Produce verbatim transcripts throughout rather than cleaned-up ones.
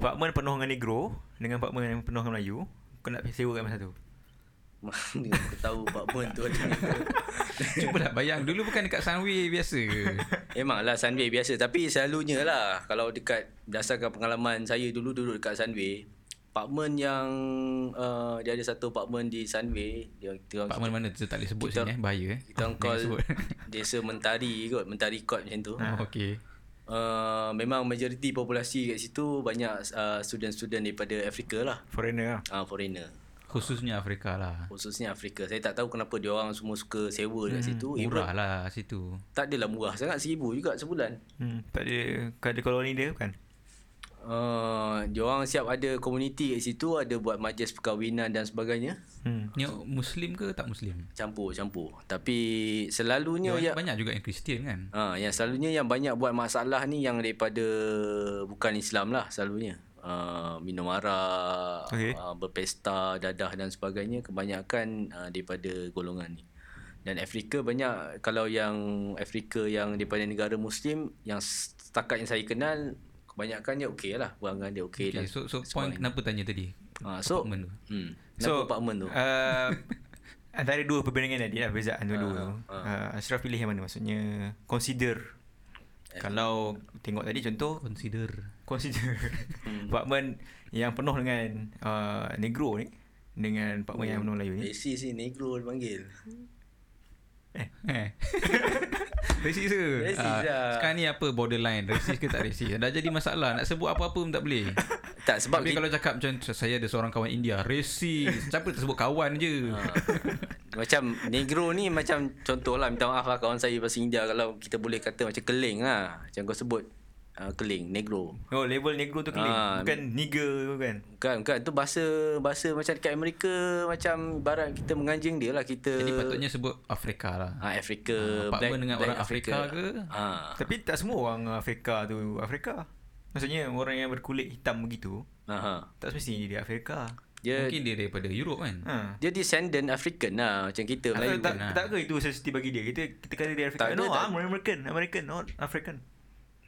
apartment penuh dengan negro dengan apartment penuh dengan Melayu, kau nak sewa kat mana satu? Mana aku tahu apartment tu ada negro. Cuba lah bayang, dulu bukan dekat Sunway biasa ke? Memanglah Sunway biasa, tapi selalunya lah kalau dekat berdasarkan pengalaman saya dulu duduk dekat Sunway, apartment yang uh, dia ada satu apartment di Sunway, dia apartment mana tu tak boleh sebut kita, sini eh, bahaya eh. Kita oh, call Desa Mentari kot, Mentari Court macam tu. Oh, okey. Uh, memang majoriti populasi kat situ banyak uh, student-student daripada Afrika lah. Foreigner lah. Ah, uh, foreigner. Khususnya Afrika lah. Khususnya Afrika. Saya tak tahu kenapa dia orang semua suka sewa dekat hmm, situ. Murah Even, lah situ. Tak adalah murah sangat, seribu juga sebulan. Hmm, tak ada ada koloni dia bukan? Uh, dia orang siap ada komuniti kat situ, ada buat majlis perkahwinan dan sebagainya. Hmm. Ni Muslim ke tak Muslim? Campur-campur. Tapi selalunya yang, banyak juga yang Kristian kan. Ah, uh, yang selalunya yang banyak buat masalah ni yang daripada bukan Islam lah selalunya. Uh, minum arak, okay. uh, berpesta, dadah dan sebagainya, kebanyakan uh, daripada golongan ni. Dan Afrika banyak, kalau yang Afrika yang daripada negara Muslim, yang setakat yang saya kenal, kebanyakan dia okey lah, perangan dia okey okay. lah. So, so point ni. Kenapa tanya tadi? Uh, so, apartment tu. Hmm, kenapa so, apartment tu? Uh, antara dua perbandingan tadi lah, perbezaan uh, dua uh, uh, Asyraf pilih yang mana? Maksudnya, consider. Kalau tengok tadi contoh Consider Consider hmm. apartment yang penuh dengan uh, negro ni dengan apartment hmm. yang penuh Melayu ni. Resi si negro dia panggil. Eh Eh Resi ke uh, sekarang ni apa borderline resi ke tak resi? Dah jadi masalah, nak sebut apa-apa pun tak boleh. Tak sebab Tapi kita... kalau cakap macam saya ada seorang kawan India resi, siapa tak sebut kawan je. ha. Macam negro ni macam contohlah, minta maaf lah kawan saya bahasa India, kalau kita boleh kata macam keling lah. Macam kau sebut uh, keling, negro. Oh, label negro tu keling. Ha, bukan nigger bukan. Bukan, bukan. Itu bahasa bahasa macam dekat Amerika, macam barat kita menganjing dia lah kita. Jadi patutnya sebut Afrika lah. Ha, Afrika. Ha, Black, dengan Black orang Afrika, Afrika ke? Ha. Tapi tak semua orang Afrika tu Afrika. Maksudnya orang yang berkulit hitam begitu, aha, tak semestinya dia Afrika. Dia, mungkin dia daripada Europe kan. Ha. Dia descendant African lah, macam kita Melayu. Tak, tak ke itu sensitif bagi dia? Kita kita kata dia African. Tak no, I'm American, American not African.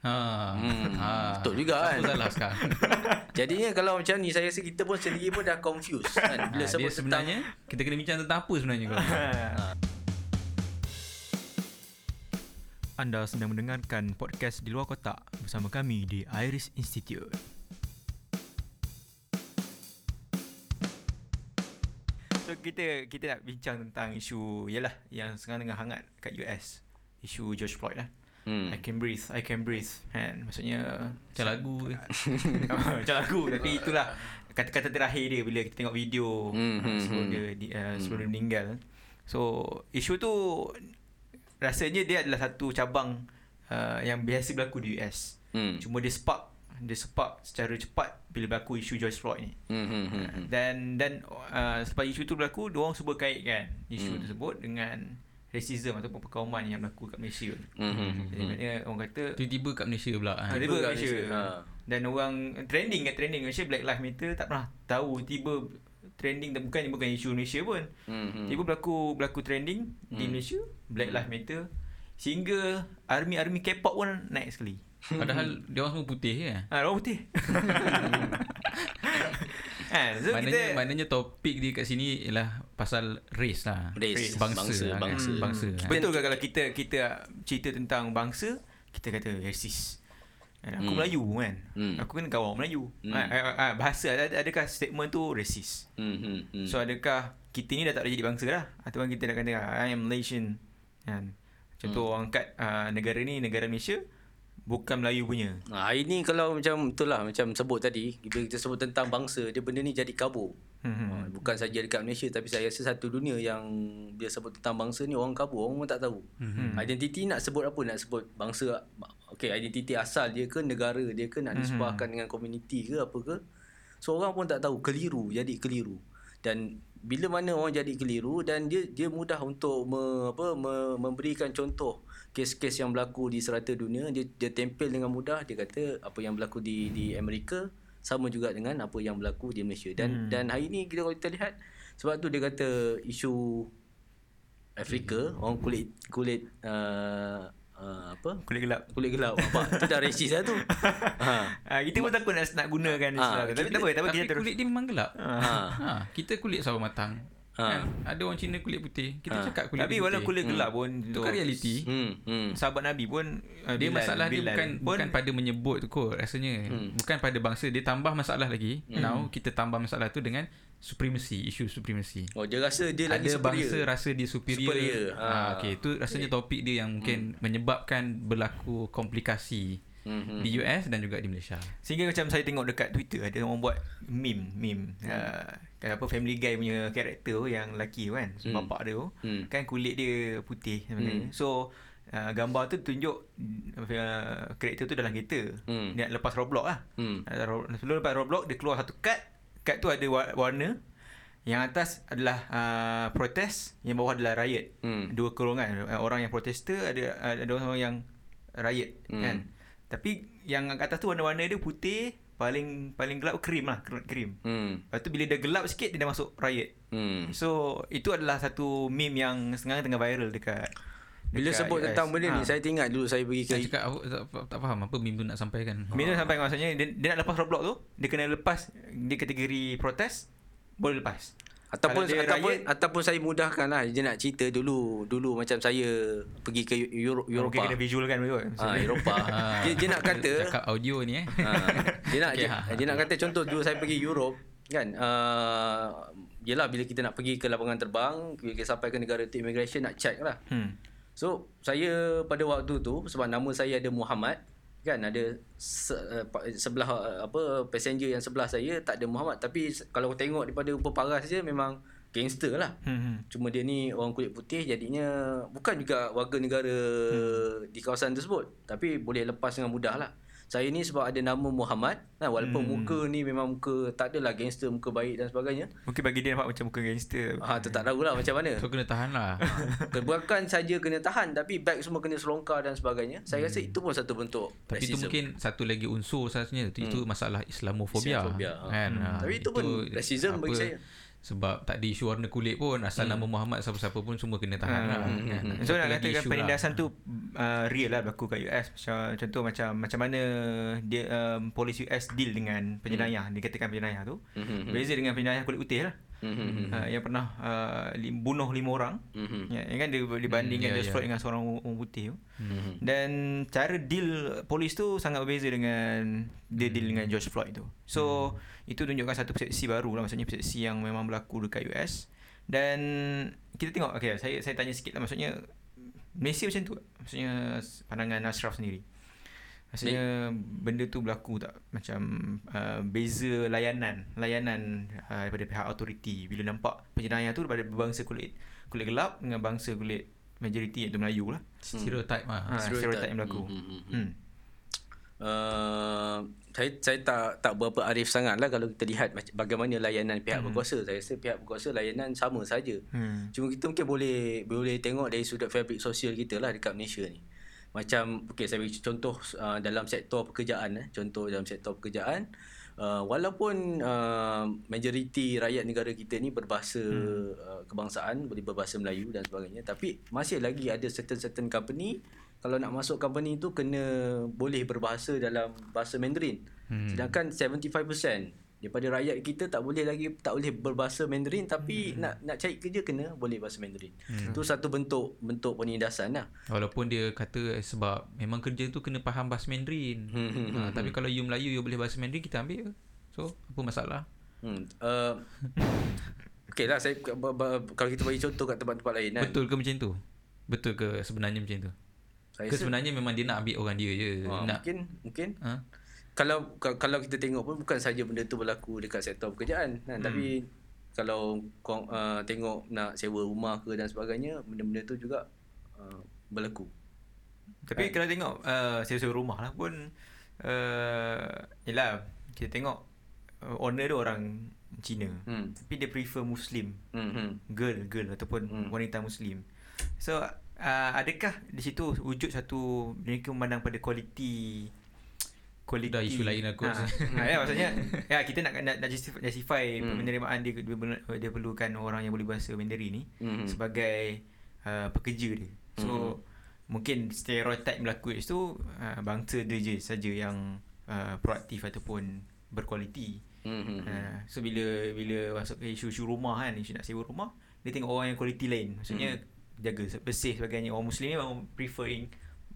Ha. Hmm. ha. Betul juga kan. Salah sekarang. Jadinya kalau macam ni saya rasa kita pun sendiri pun dah confused kan. Bila ha, sebut sebenarnya tentang, kita kena bincang tentang apa sebenarnya kalau. Ha. Ha. Anda sedang mendengarkan podcast Di Luar Kotak bersama kami di IRIS Institute. So kita kita nak bincang tentang isu yalah yang sekarang tengah hangat kat U S. Isu George Floyd lah. Hmm. I can breathe, I can breathe. Kan maksudnya macam lagu. Macam lagu tapi itulah kata-kata terakhir dia bila kita tengok video hmm, sebelum hmm, dia uh, sebelum hmm. dia meninggal. So isu tu rasanya dia adalah satu cabang uh, yang biasa berlaku di U S. Hmm. Cuma dia spark dia sepak secara cepat bila berlaku isu George Floyd ni. Mm, mm, mm, mm. Dan dan uh, selepas isu tu berlaku, diorang cuba kaitkan isu mm. tersebut dengan racism atau perkauman yang berlaku kat Malaysia. Mm, mm, Jadi maknanya mm. orang kata tiba-tiba kat Malaysia pula. Tiba-tiba, tiba-tiba kat Malaysia. Malaysia. Ha. Dan orang trending kat trending Malaysia Black Lives Matter tak pernah tahu tiba trending dan bukan bukan isu Malaysia pun. Mm, mm. Tiba berlaku berlaku trending mm. di Malaysia Black Lives Matter sehingga army-army K-pop pun naik sekali. Padahal dia orang semua putih je. Ha, orang putih. ha, so maknanya, kita... maknanya topik dia kat sini ialah pasal race lah. Race. Bangsa. Bangsa. Lah, bangsa. Kan? bangsa hmm. kan? Betul ke kalau kita kita cerita tentang bangsa, kita kata rasis. Aku hmm. Melayu kan. Hmm. Aku kena kawan Melayu. Hmm. Ha, bahasa, adakah statement tu rasis? Hmm. Hmm. Hmm. So adakah kita ni dah tak boleh jadi bangsa lah? Atau kita dah kata I am Malaysian. Kan? Contoh hmm. orang kat uh, negara ni, negara Malaysia, bukan Melayu punya. Ha, ini kalau macam betul lah macam sebut tadi, bila kita sebut tentang bangsa, dia benda ni jadi kabur. Hmm. Bukan saja dekat Malaysia, tapi saya rasa satu dunia yang bila sebut tentang bangsa ni orang kabur, orang pun tak tahu. Hmm. Identiti nak sebut apa? Nak sebut bangsa. Okey, identiti asal dia ke, negara dia ke, nak disebahkan hmm. dengan komuniti ke apa ke. So orang pun tak tahu, keliru, jadi keliru. Dan bila mana orang jadi keliru dan dia dia mudah untuk me, apa me, memberikan contoh kes-kes yang berlaku di serata dunia, dia dia tempel dengan mudah, dia kata apa yang berlaku di di Amerika sama juga dengan apa yang berlaku di Malaysia. Dan hmm. dan hari ni kita kalau kita lihat, sebab tu dia kata isu Afrika, orang kulit kulit uh, Uh, apa? Kulit gelap. Kulit gelap. Nampak? Itu dah resis lah tu. Ha. Kita pun takut nak, nak gunakan istilah. Ha. Tapi tak apa, tak apa kita terus. Kulit dia memang gelap. Ha. Ha. Kita kulit sawo matang. Ha. Kan? Ada orang Cina kulit putih. Kita ha. cakap kulit tapi putih. Tapi walau kulit gelap hmm. pun itu kan realiti. Hmm. Hmm. Sahabat Nabi pun uh, dia Bilal, masalah Bilal. dia bukan pun, bukan pada menyebut tu kot rasanya. Hmm. Bukan pada bangsa, dia tambah masalah lagi. Hmm. Now kita tambah masalah tu dengan supremacy, isu supremacy. Oh, dia rasa dia lagi ada superior. Ada bangsa rasa dia superior. superior. Ha. Ha, okay, tu rasanya topik dia yang mungkin hmm. menyebabkan berlaku komplikasi hmm. di U S dan juga di Malaysia. Sehingga macam saya tengok dekat Twitter ada orang buat meme, meme. Hmm. Uh, apa Family Guy punya karakter yang lelaki kan, hmm. bapak dia hmm. kan kulit dia putih sebenarnya. Hmm. So Uh, gambar tu tunjuk uh, karakter tu dalam kereta. Hmm. Dia lepas roadblock lah. Hmm. Sebelum lepas roadblock dia keluar satu kad. Kad tu ada warna. Yang atas adalah uh, protes, yang bawah adalah riot. Hmm. Dua golongan. Orang yang protester, ada ada orang yang riot hmm. kan. Tapi yang atas tu warna-warna dia putih, paling paling gelap krim lah, krim. Hmm. Lepas tu bila dah gelap sikit dia dah masuk riot. Hmm. So itu adalah satu meme yang sekarang tengah viral dekat bila sebut I R S tentang benda ha. ni, saya ingat dulu saya pergi ke saya cakap, awak tak, tak, tak faham apa meme tu nak sampaikan. Meme tu sampaikan maksudnya dia, dia nak lepas roadblock tu, dia kena lepas di kategori protes, boleh lepas. Ataupun ataupun riot, ataupun saya mudahkanlah dia nak cerita dulu dulu macam saya pergi ke Euro, Eropah. Okey, kita visualkan dulu. Ah, Eropah. dia, dia nak kata cakap audio ni eh. Ha. Dia nak okay, dia, ha. dia nak kata contoh dulu saya pergi Europe kan, uh, yelah bila kita nak pergi ke lapangan terbang, bila kita sampai ke negara tu immigration nak check lah. Hmm. So saya pada waktu tu sebab nama saya ada Muhammad kan, ada se, sebelah apa passenger yang sebelah saya tak ada Muhammad, tapi kalau tengok daripada rupa paras dia memang gangster lah. Hmm. Cuma dia ni orang kulit putih jadinya bukan juga warga negara hmm. di kawasan tersebut, tapi boleh lepas dengan mudah lah. Saya ni sebab ada nama Muhammad kan, walaupun hmm. muka ni memang muka tak adalah gangster, muka baik dan sebagainya. Mungkin bagi dia nampak macam muka gangster. Ah, tu tak tahulah macam mana. So kena tahan lah. Bukan saja kena tahan, tapi beg semua kena selongkar dan sebagainya. Saya hmm. rasa itu pun satu bentuk tapi racism. Itu mungkin satu lagi unsur sebenarnya itu, hmm. itu masalah Islamofobia, Islamofobia. Kan? Hmm. Tapi itu, itu pun racism bagi saya. Sebab tak ada isu warna kulit pun, asal hmm. nama Muhammad siapa-siapa pun semua kena tahan hmm. lah kan? hmm. So nak katakan penindasan lah tu uh, real lah berlaku kat U S. Contoh macam macam mana dia, um, polis U S deal dengan penjenayah, hmm. dikatakan penjenayah tu hmm. beza dengan penjenayah kulit putih lah. Mm-hmm. Uh, yang pernah uh, lim, bunuh lima orang mm-hmm. ya, kan dia dibandingkan mm, yeah, George Floyd yeah. dengan seorang orang putih tu. Mm-hmm. Dan cara deal polis tu sangat berbeza dengan dia deal mm. dengan George Floyd tu. So mm. itu tunjukkan satu persepsi baru lah, maksudnya persepsi yang memang berlaku dekat U S. Dan kita tengok, okay, saya saya tanya sikit lah, maksudnya Malaysia macam tu, maksudnya pandangan Asyraf sendiri. Maksudnya benda tu berlaku tak? Macam uh, beza layanan Layanan uh, daripada pihak autoriti bila nampak penjenayah tu daripada bangsa kulit Kulit gelap dengan bangsa kulit majoriti iaitu Melayu lah. hmm. Stereotype lah ha, Stereotype, stereotype yang berlaku. hmm, hmm, hmm. Hmm. Uh, Saya saya tak tak berapa arif sangat lah kalau kita lihat bagaimana layanan pihak hmm. berkuasa. Saya rasa pihak berkuasa layanan sama saja. hmm. Cuma kita mungkin boleh Boleh tengok dari sudut fabric sosial kita lah dekat Malaysia ni. Macam, okay, saya bagi contoh uh, dalam sektor pekerjaan. Eh. Contoh dalam sektor pekerjaan, uh, walaupun uh, majoriti rakyat negara kita ni berbahasa hmm. uh, kebangsaan, boleh berbahasa Melayu dan sebagainya, tapi masih lagi ada certain-certain company, kalau nak masuk company tu kena boleh berbahasa dalam bahasa Mandarin. Hmm. Sedangkan seventy-five percent daripada rakyat kita tak boleh lagi, tak boleh berbahasa Mandarin, tapi hmm. nak nak cari kerja kena boleh bahasa Mandarin. Hmm. Tu satu bentuk bentuk penindasan lah. Walaupun dia kata eh, sebab memang kerja tu kena faham bahasa Mandarin. Hmm. Ha, hmm. Tapi kalau you Melayu, you boleh bahasa Mandarin, kita ambil. So, apa masalah? Hmm. Uh, okay lah, saya, kalau kita bagi contoh kat tempat-tempat lain kan. Betul ke macam tu? Betul ke sebenarnya macam tu? Saya ke sebenarnya memang dia nak ambil orang dia je? Ha, nak. Mungkin, mungkin. Ha? Kalau kalau kita tengok pun bukan saja benda tu berlaku dekat sektor pekerjaan kan, hmm. tapi kalau uh, tengok nak sewa rumah ke dan sebagainya, benda-benda tu juga uh, berlaku. Tapi kan, kalau tengok uh, sewa-sewa rumah lah pun uh, yelah kita tengok uh, owner dia orang Cina, hmm. tapi dia prefer Muslim, hmm. girl girl ataupun hmm. wanita Muslim. So uh, adakah di situ wujud satu mereka memandang pada kualiti kualiti dah isu lain aku. Ha, ha, ya, maksudnya ya kita nak nak, nak justify hmm. penerimaan dia, dia perlukan orang yang boleh bahasa Mandarin ni hmm. sebagai uh, pekerja dia. So hmm. mungkin stereotip berlaku itu uh, bangsa dia je saja yang uh, proaktif ataupun berkualiti. Mm-hmm. Uh, so bila bila masuk ke isu-isu rumah kan, isu nak sewa rumah, dia tengok orang yang kualiti lain. Maksudnya mm. jaga bersih sebagainya. Orang Muslim ni memang preferring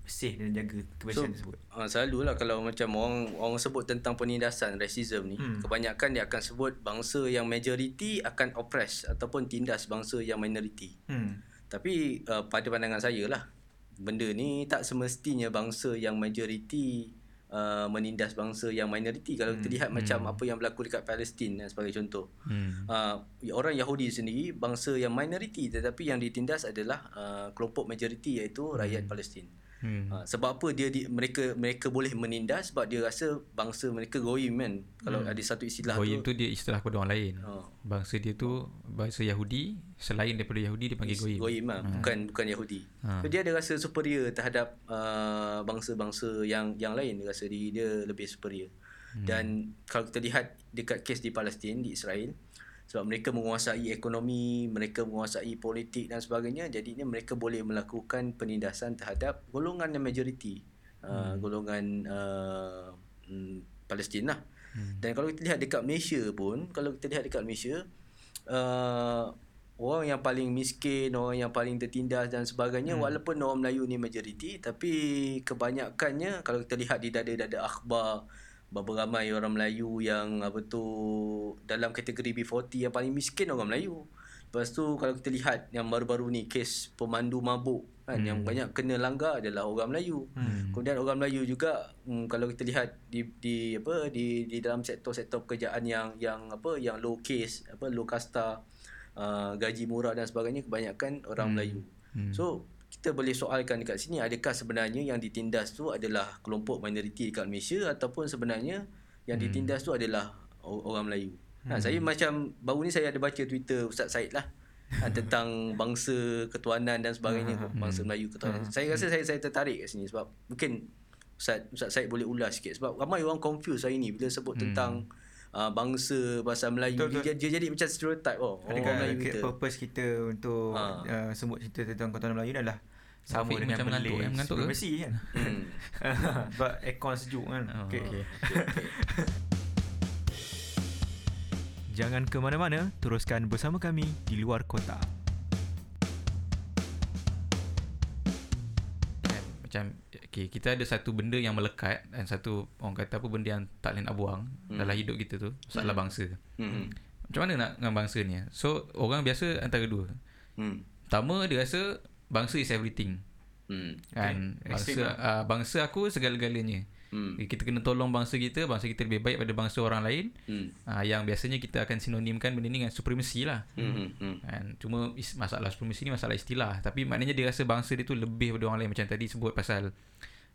bersih dan jaga kebersihan so, tersebut. Uh, selalulah kalau macam orang orang sebut tentang penindasan rasism ni, mm. kebanyakan dia akan sebut bangsa yang majoriti akan oppress ataupun tindas bangsa yang minoriti. Mm. Tapi uh, pada pandangan saya lah, benda ni tak semestinya bangsa yang majoriti uh, menindas bangsa yang minoriti. Kalau hmm. kita lihat hmm. macam apa yang berlaku dekat Palestin sebagai contoh, hmm. uh, orang Yahudi sendiri bangsa yang minoriti, tetapi yang ditindas adalah uh, kelompok majoriti, iaitu rakyat hmm. Palestin. Hmm. Ha, sebab apa dia di, mereka mereka boleh menindas sebab dia rasa bangsa mereka goyim kan. Hmm. Kalau ada satu istilah goyim tu, tu dia istilah kepada orang lain. Oh. Bangsa dia tu bangsa Yahudi, selain daripada Yahudi dia panggil goyim. Goyim lah. ha. bukan bukan Yahudi. Ha. So, dia ada rasa superior terhadap uh, bangsa-bangsa yang yang lain, dia rasa diri dia lebih superior. Hmm. Dan kalau kita lihat dekat kes di Palestin, di Israel, sebab mereka menguasai ekonomi, mereka menguasai politik dan sebagainya, jadinya mereka boleh melakukan penindasan terhadap golongan yang majoriti, hmm. uh, golongan uh, um, Palestin lah. hmm. Dan kalau kita lihat dekat Malaysia pun, kalau kita lihat dekat Malaysia, uh, orang yang paling miskin, orang yang paling tertindas dan sebagainya, hmm. walaupun orang Melayu ni majoriti, tapi kebanyakannya kalau kita lihat di dada-dada akhbar, ramai orang Melayu yang apa tu dalam kategori B empat puluh yang paling miskin orang Melayu. Lepas tu kalau kita lihat yang baru-baru ni kes pemandu mabuk kan, hmm. yang banyak kena langgar adalah orang Melayu. Hmm. Kemudian orang Melayu juga um, kalau kita lihat di di apa di di dalam sektor-sektor pekerjaan yang yang apa yang low case, apa low kasta, uh, gaji murah dan sebagainya, kebanyakan orang hmm. Melayu. Hmm. So kita boleh soalkan dekat sini, adakah sebenarnya yang ditindas tu adalah kelompok minoriti dekat Malaysia ataupun sebenarnya yang hmm. ditindas tu adalah orang Melayu. hmm. Ha, saya macam baru ni saya ada baca Twitter Ustaz Syed lah ha, tentang bangsa ketuanan dan sebagainya, hmm. bangsa Melayu ketuanan. hmm. Saya rasa saya saya tertarik kat sini sebab mungkin Ustaz Ustaz Syed boleh ulas sikit, sebab ramai orang confuse hari ni bila sebut hmm. tentang Uh, bangsa bahasa Melayu. Betul, dia, dia jadi macam stereotype. Oh, adakah orang kita, purpose kita untuk ha. uh, semut cerita tentang ketuanan Melayu adalah sama Wafiq dengan mengantuk, eh, mengantuk ke? Besi kan. Hmm. Sebab aircon sejuk kan. Oh, okay. Okay. Okay, okay. Jangan ke mana-mana, teruskan bersama kami di luar kota. Macam okay, kita ada satu benda yang melekat dan satu orang kata apa benda yang tak boleh nak buang hmm. dalam hidup kita tu, masalah hmm. bangsa. Hmm. Macam mana nak dengan bangsa ni? So orang biasa antara dua. Hmm. Pertama dia rasa bangsa is everything. Hmm. Kan? Okay. Bangsa uh, bangsa aku segala-galanya. Hmm. Kita kena tolong bangsa kita, bangsa kita lebih baik pada bangsa orang lain. hmm. uh, Yang biasanya kita akan sinonimkan benda ni dengan supremasi lah. hmm. Hmm. And, cuma is, masalah supremasi ni masalah istilah, tapi maknanya dia rasa bangsa dia tu lebih pada orang lain. Macam tadi sebut pasal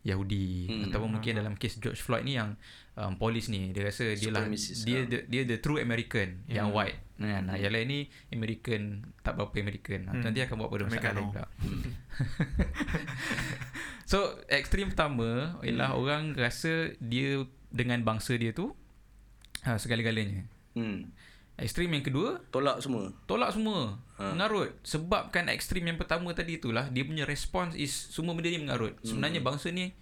Yahudi, hmm. ataupun hmm. mungkin dalam kes George Floyd ni yang um, polis ni, dia rasa dia lah, dia, dia, dia the true American, yeah. yang white. hmm. Nah, yang lain ni American tak berapa American. hmm. Nanti akan buat pada masalah lain pula. So ekstrim pertama ialah hmm. orang rasa dia dengan bangsa dia tu ha, segala-galanya. hmm. Ekstrim yang kedua, tolak semua. Tolak semua ha. Mengarut. Sebabkan ekstrim yang pertama tadi itulah dia punya response is semua benda ni mengarut. hmm. Sebenarnya bangsa ni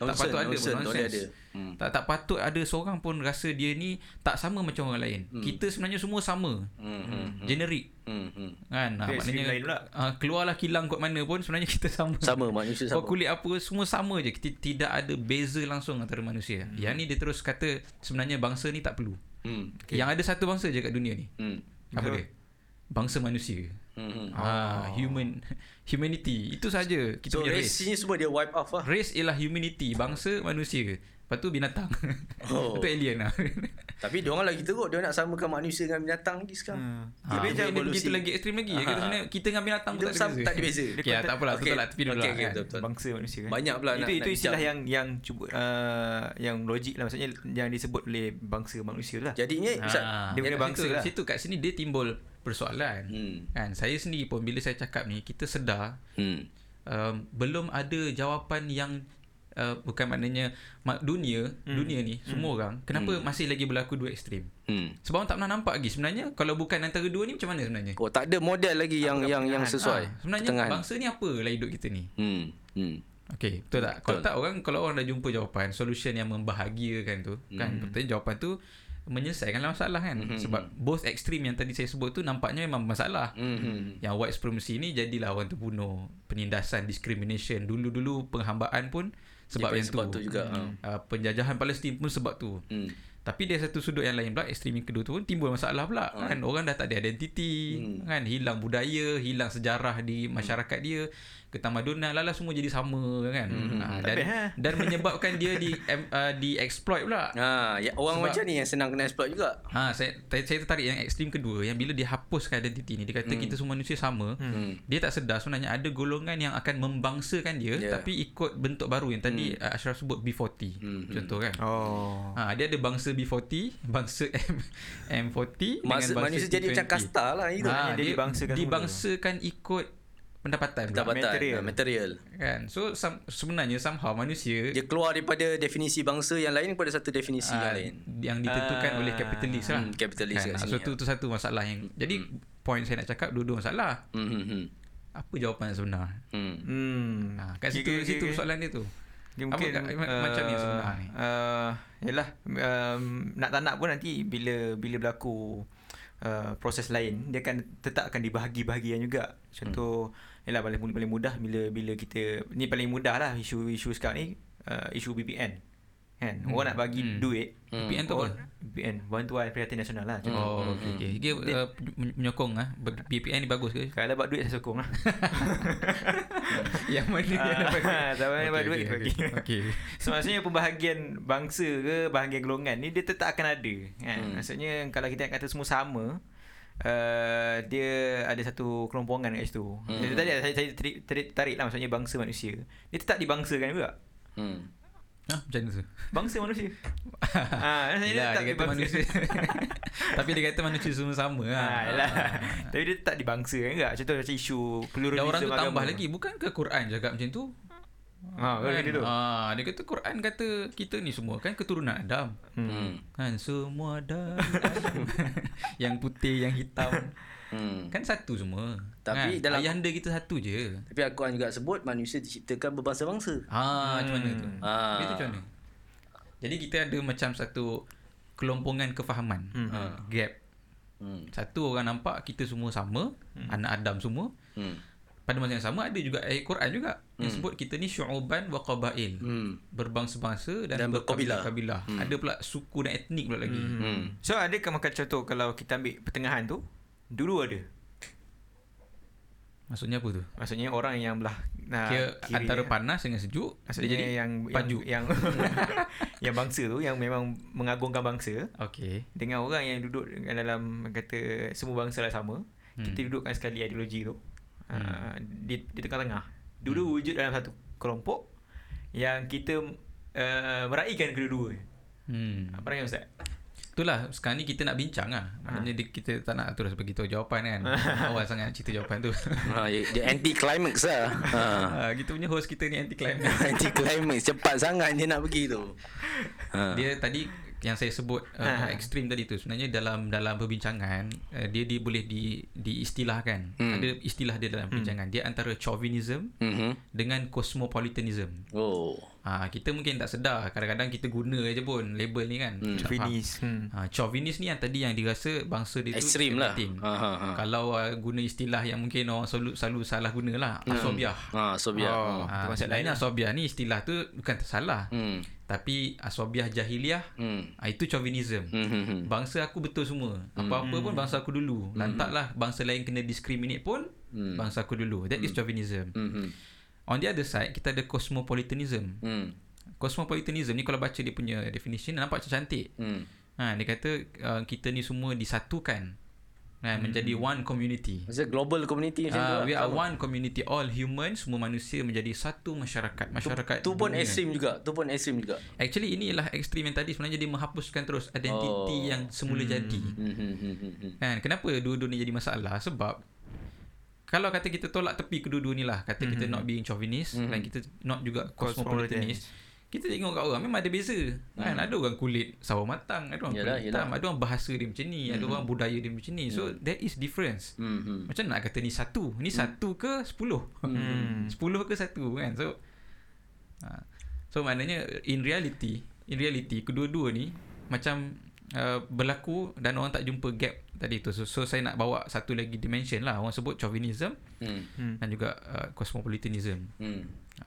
tak patut ada, ada. Hmm. Tak, tak patut ada seorang pun rasa dia ni tak sama macam orang lain. hmm. Kita sebenarnya semua sama. hmm. Hmm. Generik. Hmm. Kan, okay, maknanya uh, keluarlah kilang kot mana pun sebenarnya kita sama. Sama manusia, sama. Kau kulit apa semua sama je. Kita tidak ada beza langsung antara manusia. hmm. Yang ni dia terus kata sebenarnya bangsa ni tak perlu. hmm. okay. Yang ada satu bangsa je kat dunia ni. hmm. Apa so, dia? Bangsa manusia. Hmm. Ah, oh. human humanity. Itu saja. Kita so, punya race. Race ni semua dia wipe off lah. Race ialah humanity, bangsa manusia. Lepas tu binatang. Oh. Lepas tu alien lah. Tapi dia orang lagi teruk, dia nak samakan manusia dengan binatang lagi sekarang. Hmm. Ha, dia dia, dia kita lagi ekstrim lagi. Dia kata sebenarnya kita dengan binatang pun tak ada beza. Tak ada beza. Okey, tak apalah, okay. Tutuplah tepi dulu okay, okay, kan. Bangsa manusia kan. Banyak pula itu, nak, itu istilah nak yang yang cuba uh, yang logik lah, maksudnya yang disebut oleh bangsa manusia lah. Jadinya ha. dia punya bangsa situ, lah. Situ kat sini dia timbul persoalan. Hmm. Kan saya sendiri pun bila saya cakap ni kita sedar hmm. um, belum ada jawapan yang uh, bukan maknanya dunia hmm. dunia ni hmm. semua orang, kenapa hmm. masih lagi berlaku dua ekstrem? hmm. Sebab orang tak pernah nampak lagi sebenarnya kalau bukan antara dua ni macam mana sebenarnya. Oh, tak ada model lagi yang yang yang sesuai ha, sebenarnya ketengahan. Bangsa ni apa lah hidup kita ni. hmm. Hmm. Okay, betul tak? Betul. Kalau tak orang, kalau orang dah jumpa jawapan, solution yang membahagiakan tu hmm. kan, betulnya jawapan tu menyelesaikan masalah kan. Mm-hmm. Sebab both extreme yang tadi saya sebut tu nampaknya memang masalah. Mm-hmm. Yang white supremacy ni jadilah orang terbunuh, penindasan, discrimination, dulu-dulu penghambaan pun sebab yang sebab tu, tu juga. Uh, penjajahan Palestin pun sebab tu. Mm. Tapi dari satu sudut yang lain pula, ekstrim yang kedua tu pun timbul masalah pula mm. kan. Orang dah tak ada identiti, mm. kan, hilang budaya, hilang sejarah di masyarakat mm. dia, ketamadunan lah, lah semua jadi sama kan. Mm. Uh, dan, dan menyebabkan dia di uh, di exploit pula. Ha, ya, orang macam ni yang senang kena exploit juga. Ha, saya saya tertarik yang ekstrim kedua, yang bila dia hapuskan identiti ni, dia kata mm. kita semua manusia sama. Mm. Dia tak sedar sebenarnya ada golongan yang akan membangsakan dia yeah. tapi ikut bentuk baru yang tadi mm. uh, Asyraf sebut B forty mm. contoh kan. Oh. Ha, dia ada bangsa B forty, bangsa M, M forty Maksud, dengan bangsa T twenty. Jadi macam kasta lah itu. Ha, dia dibangsakan, dibangsakan ikut pendapatan, pendapatan material. material. Kan? So some, sebenarnya somehow manusia dia keluar daripada definisi bangsa yang lain kepada satu definisi ha, yang lain yang ditentukan ha, oleh kapitalis lah. Hmm, kapitalis kan? So tu, tu satu masalah yang. Jadi hmm. point saya nak cakap dua-dua masalah. Hmm. Apa jawapan sebenar? Hmm. Ha, kat situ okay, situ okay, soalan dia tu. Dia mungkin Apa, uh, macam ni sebenarnya ni uh, Yalah um, nak tak nak pun nanti Bila bila berlaku uh, proses lain, dia akan tetap akan dibahagi-bahagian juga. Contoh hmm. Yalah paling, paling mudah Bila bila kita ni paling mudah lah isu-isu sekarang ni, uh, isu B P N kan. hmm. Orang nak bagi hmm. duit hmm. B P N tu apa? B P N, Bantuan Prihatin Nasional lah. Oh, hmm. okay. Dia uh, menyokong lah B P N ni, bagus ke? Kalau dapat duit saya sokong lah. Yang mana dia dapat duit? Kalau dapat duit bagi. So maksudnya pembahagian bangsa ke, bahagian golongan ni dia tetap akan ada kan? hmm. Maksudnya kalau kita nak kata semua sama, uh, dia ada satu kelompongan kat situ. hmm. Tadi saya, saya tarik lah maksudnya bangsa manusia, dia tetap dibangsakan juga. Hmm Ha, macam mana tu? Bangsa manusia. ha, yelah, dia kata manusia. Tapi dia kata manusia semua sama ha, ha. Tapi dia tak dibangsa kan enggak? Contoh macam isu pluralisme. Dan orang tu tambah lagi, bukankah Quran cakap macam tu? Ha, kan? Dia, tu. Ha, dia kata Quran kata kita ni semua kan keturunan Adam. Hmm. Kan semua Adam. Yang putih, yang hitam. Hmm. Kan satu semua. Tapi kan? dalam ayanda kita satu je. Tapi Al-Quran juga sebut manusia diciptakan berbangsa-bangsa. Ha, macam hmm. mana tu? Ha. Itu macam mana? Jadi kita ada macam satu kelompongan kefahaman, hmm. ha. gap. Hmm. Satu orang nampak kita semua sama, hmm. anak Adam semua. Hmm. Pada masa yang sama ada juga ayat Quran juga hmm. yang sebut kita ni syu'uban wa qabail. Hmm. Berbangsa-bangsa dan, dan berkabilah. Hmm. Ada pula suku dan etnik pula lagi. Hmm. Hmm. So adakah makan contoh kalau kita ambil pertengahan tu? Dulu ada. Maksudnya apa tu? Maksudnya orang yang belah nah, kira antara dia. panas dengan sejuk. Maksudnya jadi yang paju yang, yang bangsa tu yang memang mengagungkan bangsa. Okey. Dengan orang yang duduk dalam kata semua bangsa lah sama. Hmm. Kita dudukkan sekali ideologi tu. Hmm. Uh, di, di tengah-tengah. Dulu hmm. wujud dalam satu kelompok yang kita uh, meraihkan kedua-dua. Hmm. Apa yang ustaz? Itulah sekarang ni kita nak bincang lah. Maksudnya ha. kita tak nak terus beritahu jawapan kan. Awal sangat cerita jawapan tu. ha, Dia anti-climax lah. ha. ha, Kita punya host kita ni anti-climax. Anti-climax cepat sangat dia nak pergi tu. ha. Dia tadi yang saya sebut uh, ha. ekstrim tadi tu sebenarnya dalam dalam perbincangan uh, Dia dia boleh di, diistilahkan. hmm. Ada istilah dia dalam perbincangan. hmm. Dia antara chauvinism hmm. dengan cosmopolitanism. Oh. Ha, kita mungkin tak sedar, kadang-kadang kita guna je pun label ni kan. hmm. Chauvinis hmm. ha, Chauvinis ni yang tadi yang dirasa bangsa dia tu ekstrim lah. ha, ha, ha. Kalau uh, guna istilah yang mungkin orang selalu, selalu salah guna lah, hmm. asobiah. ha, Asobiah oh, ha, maksudnya asobiah ni istilah tu bukan tersalah, hmm. tapi asobiah jahiliah hmm. ha, itu chauvinism. hmm. Bangsa aku betul semua, apa-apa hmm. pun bangsa aku dulu. hmm. Lantaklah bangsa lain kena discriminate pun, hmm. bangsa aku dulu. That hmm. is chauvinism. hmm. On the other side, kita ada cosmopolitanism. Hmm. Cosmopolitanism ni kalau baca dia punya definition, nampak macam cantik. Hmm. Ha, dia kata uh, kita ni semua disatukan. Ha, hmm. Menjadi one community. Maksudnya global community macam uh, tu. We are one community. All humans, semua manusia menjadi satu masyarakat. Masyarakat tu, tu pun ekstrim juga. Tu pun ekstrim juga. Actually, inilah ekstrim yang tadi sebenarnya dia menghapuskan terus identiti oh. yang semula hmm. jadi. Ha, kenapa dua-dua ni jadi masalah? Sebab kalau kata kita tolak tepi kedua-dua ni lah, kata mm-hmm. kita not being chauvinist, mm-hmm. dan kita not juga cosmopolitanist, kita tengok kat orang memang ada beza kan. Hmm. Ada orang kulit sawo matang, ada orang yalah, kulit hitam, ada orang bahasa dia macam ni, hmm. ada orang budaya dia macam ni. So hmm. there is difference. Hmm. Macam nak kata ni satu, ni hmm. satu ke sepuluh? Hmm. Sepuluh ke satu kan. So ha. So maknanya in reality, in reality kedua-dua ni macam uh, berlaku dan orang tak jumpa gap tadi tu. So, so saya nak bawa satu lagi dimension lah, orang sebut chauvinism hmm. dan juga uh, cosmopolitanism. Hmm. Ha.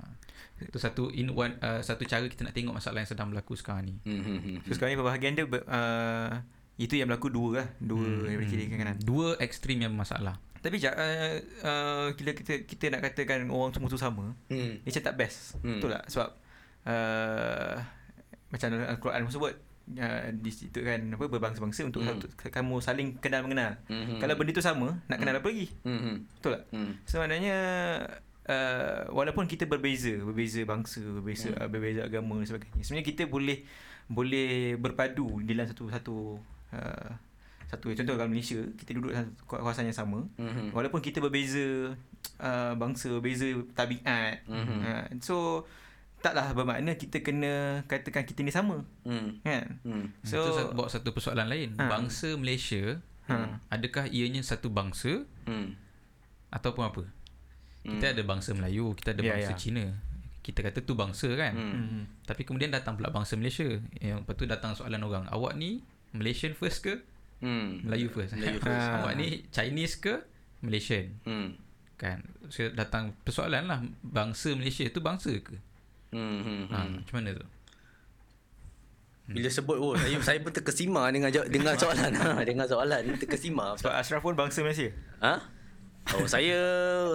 Itu satu in one, uh, satu cara kita nak tengok masalah yang sedang berlaku sekarang ni. Mm-hmm. So sekarang ni perbahagian dia ber, uh, itu yang berlaku dua lah, dua mm-hmm. daripada kiri ke kanan, dua ekstrim yang bermasalah. Tapi sekejap uh, uh, kita, kita kita nak katakan orang semua tu sama, mm. macam tak best. Mm. Betul tak? Sebab uh, macam Al-Quran pun sebut uh, disitukan apa, berbangsa-bangsa untuk mm. kamu saling kenal mengenal. Mm-hmm. Kalau benda tu sama, nak kenal apa lagi? Mm-hmm. Betul tak? Mm. So maknanya Uh, walaupun kita berbeza, berbeza bangsa, berbeza hmm. berbeza agama dan sebagainya, sebenarnya kita boleh boleh berpadu dalam satu satu uh, satu contoh kalau Malaysia kita duduk dalam kawasan yang sama, hmm. walaupun kita berbeza uh, bangsa, berbeza tabiat. Hmm. Uh, so taklah bermakna kita kena katakan kita ni sama. Hmm. Kan? Hmm. So itu bawa satu persoalan lain. Ha. Bangsa Malaysia, ha. adakah ianya satu bangsa? Hmm. Ataupun apa? Kita hmm. ada bangsa Melayu, kita ada yeah, bangsa yeah. Cina. Kita kata tu bangsa kan. Hmm. Tapi kemudian datang pula bangsa Malaysia. Yang lepas tu datang soalan orang, awak ni Malaysian first ke? Hmm. Melayu first. Melayu first. Ha. Awak ni Chinese ke? Malaysian. Hmm. Kan. So datang persoalan lah, bangsa Malaysia tu bangsa ke? Hmm. Ha, macam mana tu? Bila sebut oh, saya, saya pun terkesima dengar dengar soalan. Ha, dengar soalan terkesima. Sebab Asyraf pun bangsa Malaysia. Ha? Oh, saya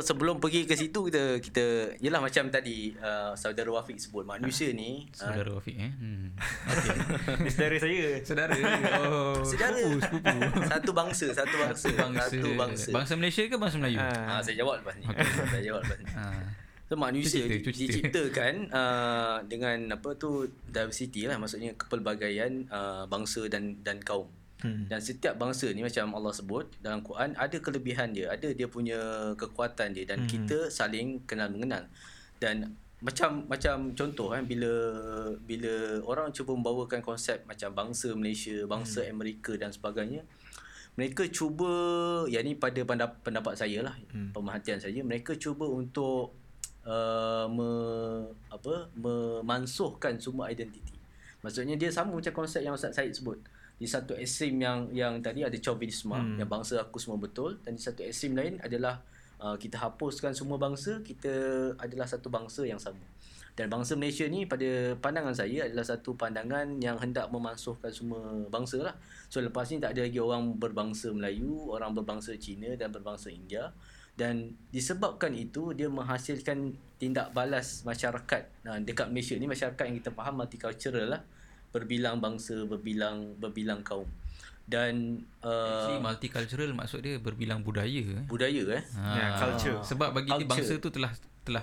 sebelum pergi ke situ kita kita yalah macam tadi uh, saudara Wafiq sebut manusia ni saudara uh, Wafiq eh. Hmm. Okey. Ni saudara saya. Saudara. Oh. Saudara. Sepupu, sepupu. Satu bangsa, satu bangsa, bangsa, satu bangsa. Bangsa Malaysia ke bangsa Melayu? Ha, ha saya jawab lepas ni. Okay. Saya jawab lepas ni. Ha. So manusia cita, cita. diciptakan uh, dengan apa tu diversity lah, maksudnya kepelbagaian uh, bangsa dan dan kaum. Hmm. Dan setiap bangsa ni macam Allah sebut dalam Quran, ada kelebihan dia, ada dia punya kekuatan dia, dan hmm. kita saling kenal mengenal. Dan macam macam contoh kan, bila bila orang cuba membawakan konsep macam bangsa Malaysia, bangsa hmm. Amerika dan sebagainya, mereka cuba, ya ni pada pendapat, pendapat saya lah, hmm. pemerhatian saya, mereka cuba untuk uh, me, apa memansuhkan semua identiti. Maksudnya dia sama macam konsep yang Ustaz Syed sebut. Di satu ekstrim yang yang tadi ada chauvinisme, hmm. yang bangsa aku semua betul, dan di satu ekstrim lain adalah uh, kita hapuskan semua bangsa, kita adalah satu bangsa yang sama. Dan bangsa Malaysia ni pada pandangan saya adalah satu pandangan yang hendak memansuhkan semua bangsa lah. So lepas ni tak ada lagi orang berbangsa Melayu, orang berbangsa Cina dan berbangsa India. Dan disebabkan itu dia menghasilkan tindak balas masyarakat. Nah, dekat Malaysia ni masyarakat yang kita faham multicultural lah, berbilang bangsa, berbilang berbilang kaum. Dan uh, actually multicultural maksud dia berbilang budaya. Budaya eh. Ha. Yeah, culture. Sebab bagi culture. Dia bangsa tu telah telah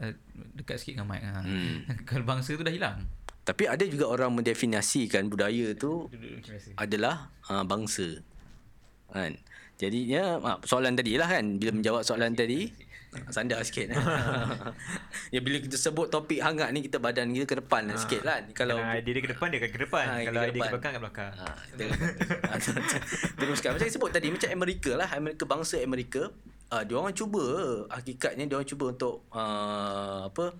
uh, dekat sikit dengan mic. Ha. Hmm. Kalau bangsa tu dah hilang. Tapi ada juga orang mendefinisikan budaya tu adalah uh, bangsa. Kan. Jadinya uh, soalan tadilah kan, bila menjawab soalan tadi sandar sikit. Ya, bila kita sebut topik hangat ni, kita badan kita ke depan ha. sikit lah. Kalau ha, dia, dia ke depan, dia akan ke depan. Ha, kalau dia ke belakang, kat belakang. Ha, teruskan. Macam sebut tadi, macam Amerika lah. Amerika, bangsa Amerika. Uh, dia orang cuba, hakikatnya dia orang cuba untuk uh, apa?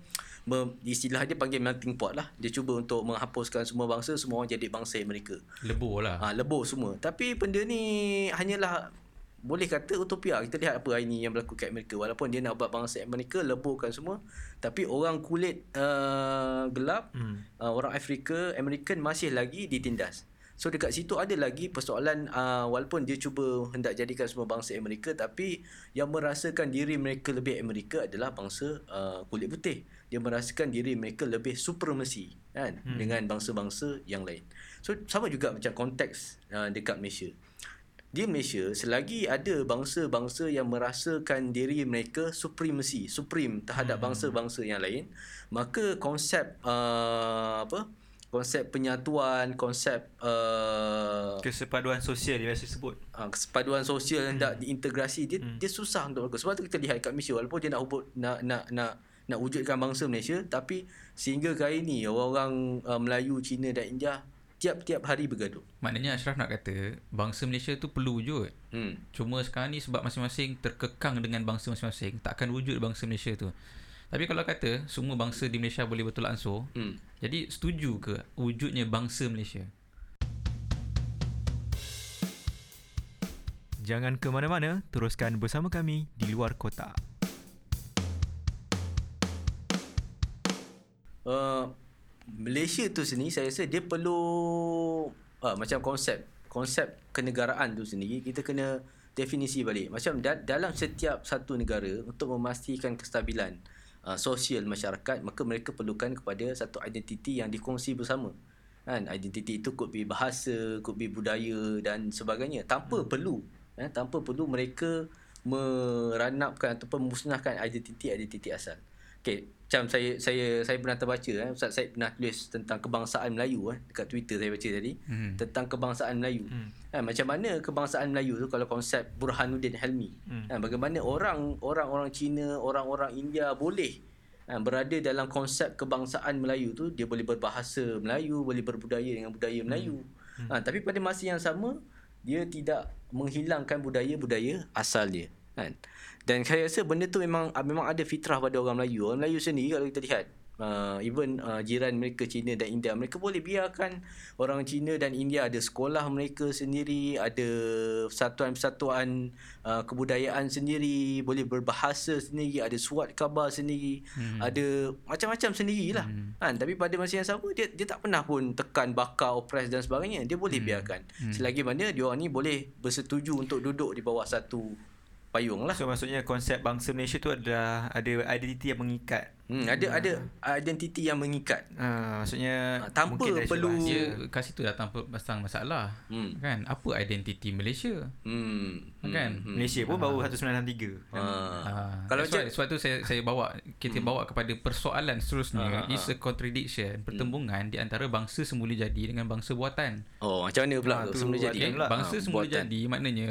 Istilah dia panggil melting pot lah. Dia cuba untuk menghapuskan semua bangsa, semua orang jadi bangsa Amerika. Lebur lah. Ha, lebur semua. Tapi benda ni hanyalah boleh kata utopia. Kita lihat apa hari ni yang berlaku kat Amerika. Walaupun dia nak buat bangsa Amerika, leburkan semua, tapi orang kulit uh, gelap, hmm. uh, orang Afrika, American masih lagi ditindas. So dekat situ ada lagi persoalan, uh, walaupun dia cuba hendak jadikan semua bangsa Amerika, tapi yang merasakan diri mereka lebih Amerika adalah bangsa uh, kulit putih. Dia merasakan diri mereka lebih supremasi kan, hmm. dengan bangsa-bangsa yang lain. So sama juga macam konteks uh, dekat Malaysia. Di Malaysia, selagi ada bangsa-bangsa yang merasakan diri mereka supremasi, supreme terhadap bangsa-bangsa yang lain, maka konsep uh, apa? Konsep penyatuan, konsep uh, kesepaduan sosial yang biasa sebut. Uh, kesepaduan sosial yang hmm. nak diintegrasi, dia hmm. dia susah untuk mereka. Sebab tu kita lihat kat Malaysia, walaupun dia nak hubut, nak nak nak nak wujudkan bangsa Malaysia, tapi sehingga kali ni orang-orang uh, Melayu, Cina dan India tiap-tiap hari bergaduh. Maknanya Asyraf nak kata bangsa Malaysia tu perlu wujud. Hmm. Cuma sekarang ni sebab masing-masing terkekang dengan bangsa masing-masing, takkan wujud bangsa Malaysia tu. Tapi kalau kata semua bangsa di Malaysia boleh bertolak ansur, hmm. jadi setuju ke wujudnya bangsa Malaysia? Jangan ke mana-mana, teruskan bersama kami di Luar Kotak. Uh, Malaysia tu sendiri saya rasa dia perlu uh, macam konsep konsep kenegaraan tu sendiri kita kena definisi balik. Macam da- dalam setiap satu negara untuk memastikan kestabilan uh, sosial masyarakat, maka mereka perlukan kepada satu identiti yang dikongsi bersama. Kan, identiti itu could be bahasa, could be budaya dan sebagainya. Tanpa hmm. perlu eh, tanpa perlu mereka meranapkan ataupun memusnahkan identiti-identiti asal. Okey, macam saya saya saya pernah terbaca eh Ustaz Syed pernah tulis tentang kebangsaan Melayu eh dekat Twitter saya baca tadi hmm. tentang kebangsaan Melayu. Hmm. Eh, macam mana kebangsaan Melayu tu kalau konsep Burhanuddin Al-Helmy. Hmm. Eh, bagaimana orang orang-orang Cina, orang-orang India boleh eh, berada dalam konsep kebangsaan Melayu tu, dia boleh berbahasa Melayu, boleh berbudaya dengan budaya Melayu. Hmm. Hmm. Eh, tapi pada masa yang sama dia tidak menghilangkan budaya-budaya asal dia. Kan? Dan saya rasa benda tu memang memang ada fitrah pada orang Melayu. Orang Melayu sendiri kalau kita lihat uh, even uh, jiran mereka Cina dan India, mereka boleh biarkan orang Cina dan India ada sekolah mereka sendiri, ada persatuan-persatuan uh, kebudayaan sendiri, boleh berbahasa sendiri, ada surat khabar sendiri, hmm. ada macam-macam sendirilah. hmm. Kan, tapi pada masa yang sama dia dia tak pernah pun tekan, bakar, opres dan sebagainya. Dia boleh hmm. biarkan hmm. selagi mana dia orang ni boleh bersetuju untuk duduk di bawah satu payung lah. So maksudnya konsep bangsa Malaysia tu adalah ada identiti yang mengikat. Hmm, ada ha. ada identiti yang mengikat. Ha, maksudnya ha, tanpa perlu dia kasi tu dah tanpa pasang masalah. Hmm. Kan, apa identiti Malaysia? Hmm. Kan, hmm. Malaysia pun ha. baru nineteen ninety-three. Ha. Ha. Kalau macam suatu saya saya bawa kita hmm. bawa kepada persoalan seterusnya. Ha. Ha. It's a contradiction, pertembungan hmm. di antara bangsa semula jadi dengan bangsa buatan. Oh, macam mana pula ha, tu semula jadi? Pula. Bangsa ha, semula buatan. Jadi maknanya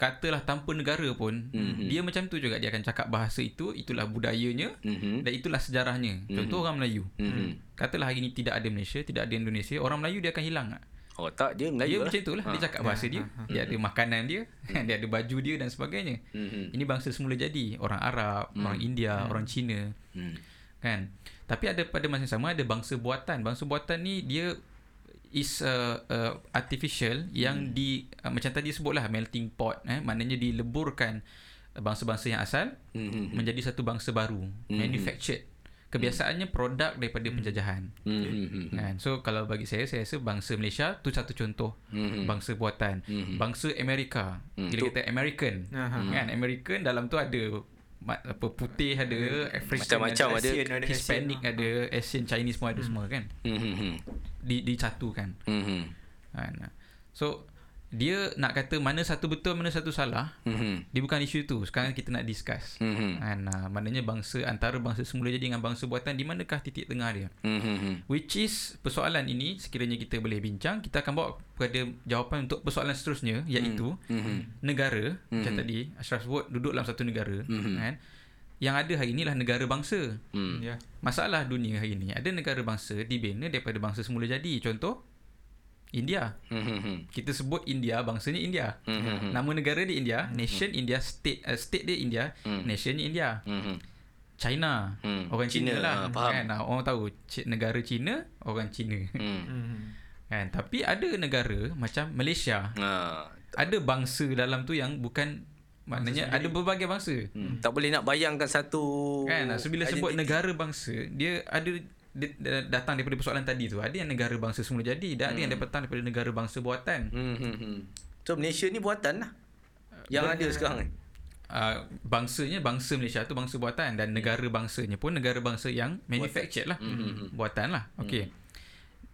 katalah tanpa negara pun, mm-hmm. dia macam tu juga. Dia akan cakap bahasa itu, itulah budayanya, mm-hmm. dan itulah sejarahnya. Mm-hmm. Contoh orang Melayu. Mm-hmm. Katalah hari ni tidak ada Malaysia, tidak ada Indonesia, orang Melayu dia akan hilang. Oh tak, dia Melayu dia lah. Macam itulah. Ha. Dia cakap bahasa dia, ha. dia ada makanan dia, mm-hmm. dia ada baju dia dan sebagainya. Mm-hmm. Ini bangsa semula jadi. Orang Arab, mm-hmm. orang India, mm-hmm. orang Cina. Mm-hmm. Kan? Tapi ada pada masa yang sama ada bangsa buatan. Bangsa buatan ni dia is uh, uh, artificial yang hmm. di uh, macam tadi sebutlah melting pot, eh maknanya dileburkan bangsa-bangsa yang asal hmm. menjadi satu bangsa baru, hmm. manufactured. Kebiasaannya hmm. produk daripada penjajahan. Hmm. Kan? So kalau bagi saya saya rasa bangsa Malaysia tu satu contoh hmm. bangsa buatan, hmm. bangsa Amerika. Hmm. Kita kata American. Hmm. Kan, American dalam tu ada apa putih ada, African macam-macam ada, Asian, ada, Hispanic ada, Asian, Chinese semua ada, hmm. semua kan. Hmm. Di dicatukan. Hmm. Kan. So dia nak kata mana satu betul mana satu salah, mm-hmm. dia bukan isu tu. Sekarang kita nak discuss. Mm-hmm. Kan, maknanya bangsa antara bangsa semula jadi dengan bangsa buatan, di manakah titik tengah dia? Mm-hmm. Which is persoalan ini sekiranya kita boleh bincang, kita akan bawa kepada jawapan untuk persoalan seterusnya, iaitu mm-hmm. negara. Mm-hmm. Macam tadi Asyraf sebut duduk dalam satu negara, mm-hmm. kan. Yang ada hari inilah negara bangsa. Mm. Yeah. Masalah dunia hari ini ada negara bangsa dibina daripada bangsa semula jadi. Contoh India. Mm-hmm. Kita sebut India, bangsanya India. Mm-hmm. Nama negara dia India, nation mm-hmm. India, state uh, state dia India, mm. nation India. Mm-hmm. China. Mm. Orang China, China lah. Faham. Kan, orang tahu negara China, orang China. Mm. Kan, tapi ada negara macam Malaysia. Uh, ada bangsa dalam tu yang bukan, maknanya ada berbagai bangsa. Mm. Tak boleh nak bayangkan satu. Kan, so bila identity. Sebut negara bangsa, dia ada datang daripada persoalan tadi tu. Ada yang negara bangsa semula jadi dan hmm. ada yang datang daripada negara bangsa buatan. hmm, hmm, hmm. So Malaysia ni buatan lah yang Ber- ada sekarang ni. Uh, bangsanya bangsa Malaysia tu bangsa buatan, dan negara bangsanya pun negara bangsa yang manufactured lah, hmm. buatan lah. Okay. hmm.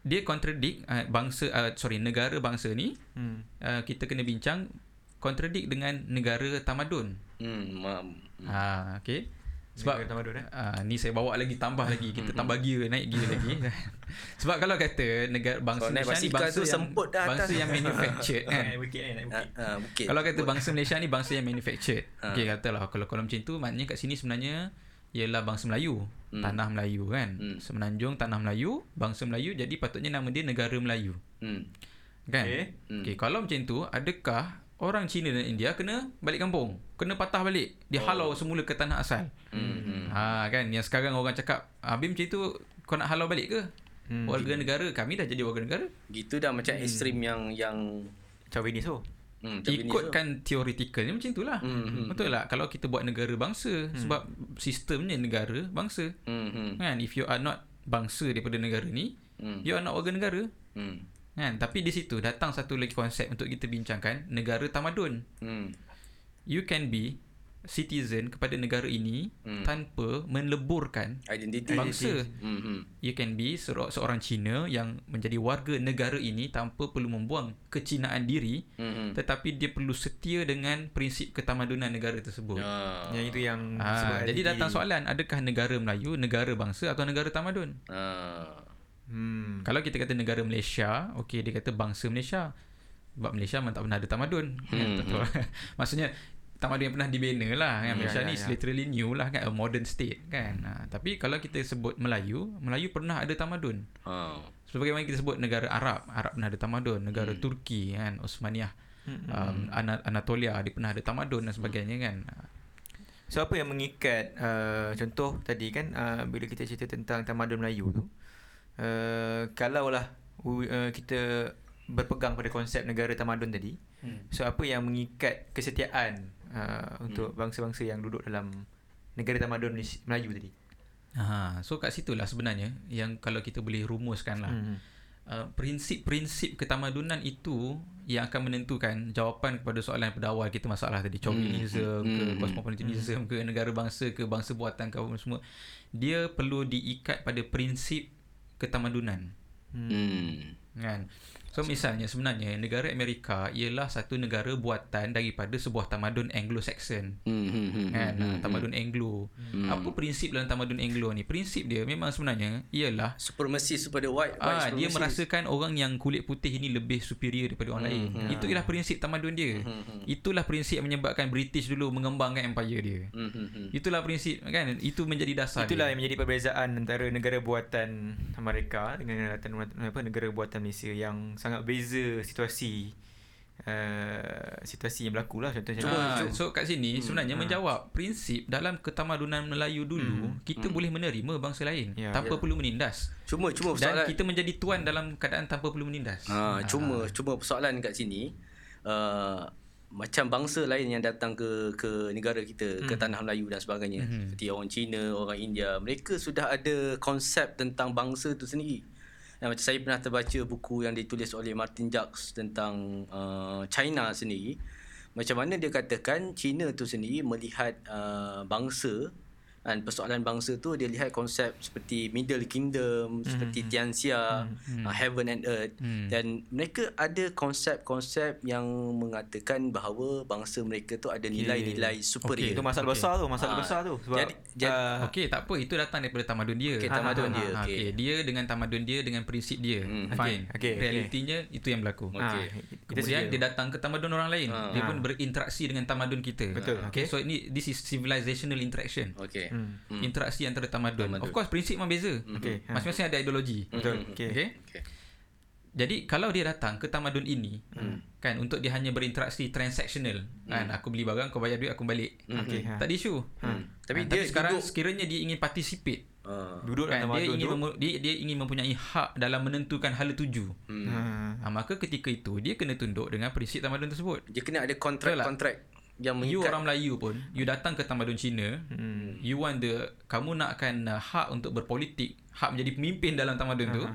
Dia contradict uh, bangsa uh, sorry negara bangsa ni, hmm. uh, kita kena bincang contradict dengan negara tamadun. hmm. hmm. uh, Okay. Sebab tamadun, eh? uh, ni saya bawa lagi, tambah lagi, kita tambah gear, naik gear lagi. Sebab kalau kata negara bangsa so, Malaysia ni bangsa yang semput dah atas, bangsa yang manufactured kan. Bukit, eh, naik bukit. Uh, uh, bukit. Kalau kata bangsa Malaysia ni bangsa yang manufactured. Okey, katalah kalau kalau macam tu maknanya kat sini sebenarnya ialah bangsa Melayu, hmm. tanah Melayu kan, hmm. Semenanjung tanah Melayu, bangsa Melayu, jadi patutnya nama dia negara Melayu, hmm. kan? Okay. Hmm. Okay, kalau macam tu, adakah orang Cina dan India kena balik kampung, kena patah balik, dihalau oh. semula ke tanah asal, hmm. ha, kan? Yang sekarang orang cakap, habis macam tu kau nak halau balik ke? Hmm. Warga negara, kami dah jadi warga negara. Gitu dah macam hmm. ekstrim yang yang Chauvinis tu. Hmm, ikutkan teoretikalnya macam itulah. Mm-hmm. Betul lah. Kalau kita buat negara bangsa, mm. sebab sistemnya negara bangsa. Mm-hmm. Kan, if you are not bangsa daripada negara ni, mm. you are not warga negara. Mm. Kan, tapi di situ datang satu lagi konsep untuk kita bincangkan, negara tamadun. Mm. You can be citizen kepada negara ini mm. tanpa meleburkan identiti bangsa. Mm-hmm. You can be seorang Cina yang menjadi warga negara ini tanpa perlu membuang kecinaan diri, mm-hmm. tetapi dia perlu setia dengan prinsip ketamadunan negara tersebut. Oh. Yang itu yang ha, jadi datang soalan, adakah negara Melayu negara bangsa atau negara tamadun? Oh. Hmm. Kalau kita kata negara Malaysia, okey, dia kata bangsa Malaysia. Sebab Malaysia memang tak pernah ada tamadun. Mm-hmm. Maksudnya tamadun yang pernah dibina lah kan. Malaysia yeah, ni yeah, literally yeah. new lah kan, a modern state kan. Ha, tapi kalau kita sebut Melayu, Melayu pernah ada tamadun. Oh. Sebagaimana kita sebut negara Arab, Arab pernah ada tamadun, negara hmm. Turki kan, Osmaniyah, hmm. um, Anatolia dia pernah ada tamadun dan sebagainya kan. So apa yang mengikat uh, contoh tadi kan, uh, bila kita cerita tentang tamadun Melayu tu, uh, kalaulah uh, kita berpegang pada konsep negara tamadun tadi, hmm. so apa yang mengikat kesetiaan uh, untuk hmm. bangsa-bangsa yang duduk dalam negara tamadun Melayu tadi? Aha, so kat situ lah sebenarnya yang kalau kita boleh rumuskan lah, hmm. uh, prinsip-prinsip ketamadunan itu yang akan menentukan jawapan kepada soalan pada awal kita masalah tadi, chauvinism hmm. ke hmm. cosmopolitanism hmm. ke negara bangsa ke bangsa buatan ke apa semua. Dia perlu diikat pada prinsip ketamadunan. Hmm, hmm. Kan? So misalnya sebenarnya negara Amerika ialah satu negara buatan daripada sebuah tamadun Anglo-Saxon, mm-hmm, kan? Mm-hmm, tamadun Anglo. Mm-hmm. Apa prinsip dalam tamadun Anglo ni? Prinsip dia memang sebenarnya ialah supremasis kepada white, white ah, dia merasakan orang yang kulit putih ini lebih superior daripada orang mm-hmm. lain. Itu ialah prinsip tamadun dia. Mm-hmm. Itulah prinsip yang menyebabkan British dulu mengembangkan empire dia. Mm-hmm. Itulah prinsip kan? Itu menjadi dasar. Itulah dia yang menjadi perbezaan antara negara buatan Amerika dengan apa, negara buatan Malaysia yang sangat beza situasi, uh, situasi yang berlakulah contohnya. Ah, so kat sini hmm, sebenarnya ha. menjawab prinsip dalam ketamadunan Melayu dulu, hmm. kita hmm. boleh menerima bangsa lain ya, tanpa ya. perlu menindas. Cuma cuma persoalan, dan kita menjadi tuan dalam keadaan tanpa perlu menindas. Ha, ha. cuma cuma persoalan kat sini, uh, macam bangsa lain yang datang ke ke negara kita, hmm. ke tanah Melayu dan sebagainya, hmm. seperti orang Cina, orang India, mereka sudah ada konsep tentang bangsa tu sendiri. Dan macam saya pernah terbaca buku yang ditulis oleh Martin Jacques tentang uh, China sendiri. Macam mana dia katakan China tu sendiri melihat uh, bangsa dan persoalan bangsa tu, dia lihat konsep seperti Middle Kingdom, mm-hmm. seperti Tianxia, mm-hmm. uh, Heaven and Earth, mm. dan mereka ada konsep-konsep yang mengatakan bahawa bangsa mereka tu ada nilai-nilai okay. superior. Itu okay. masalah okay. besar tu, masalah ha. besar tu. Sebab jadi, jadi uh, okey tak apa, itu datang daripada tamadun dia. Okey, tamadun ha, ha, ha, dia. Okey, okay. dia dengan tamadun dia, dengan prinsip dia. Hmm. Fine. Okay. Okay. Realitinya okay. itu yang berlaku. Okay. Ha. Kemudian dia datang ke tamadun orang lain, ha. dia pun berinteraksi dengan tamadun kita. Betul. Ha. Okay. So ini this is civilizational interaction. Okey. Hmm. Interaksi antara tamadun. Of course prinsip memang beza. Okay. Masing-masing ada ideologi. Betul. Okey. Okay. Okay. Jadi kalau dia datang ke tamadun ini, hmm. kan, untuk dia hanya berinteraksi transactional, hmm. kan, aku beli barang, kau bayar duit, aku balik. Okey. Hmm. Tak ada isu. Hmm. Tapi ha, dia tapi sekarang duduk, sekiranya dia ingin participate. Uh, duduk kan, dia ingin mem- dia, dia ingin mempunyai hak dalam menentukan hala tuju. Hmm. Ha, maka ketika itu dia kena tunduk dengan prinsip tamadun tersebut. Dia kena ada kontrak-kontrak yang mengikat. You orang Melayu pun, you datang ke tamadun Cina, hmm. you want the, kamu nakkan uh, hak untuk berpolitik, hak menjadi pemimpin dalam tamadun uh-huh.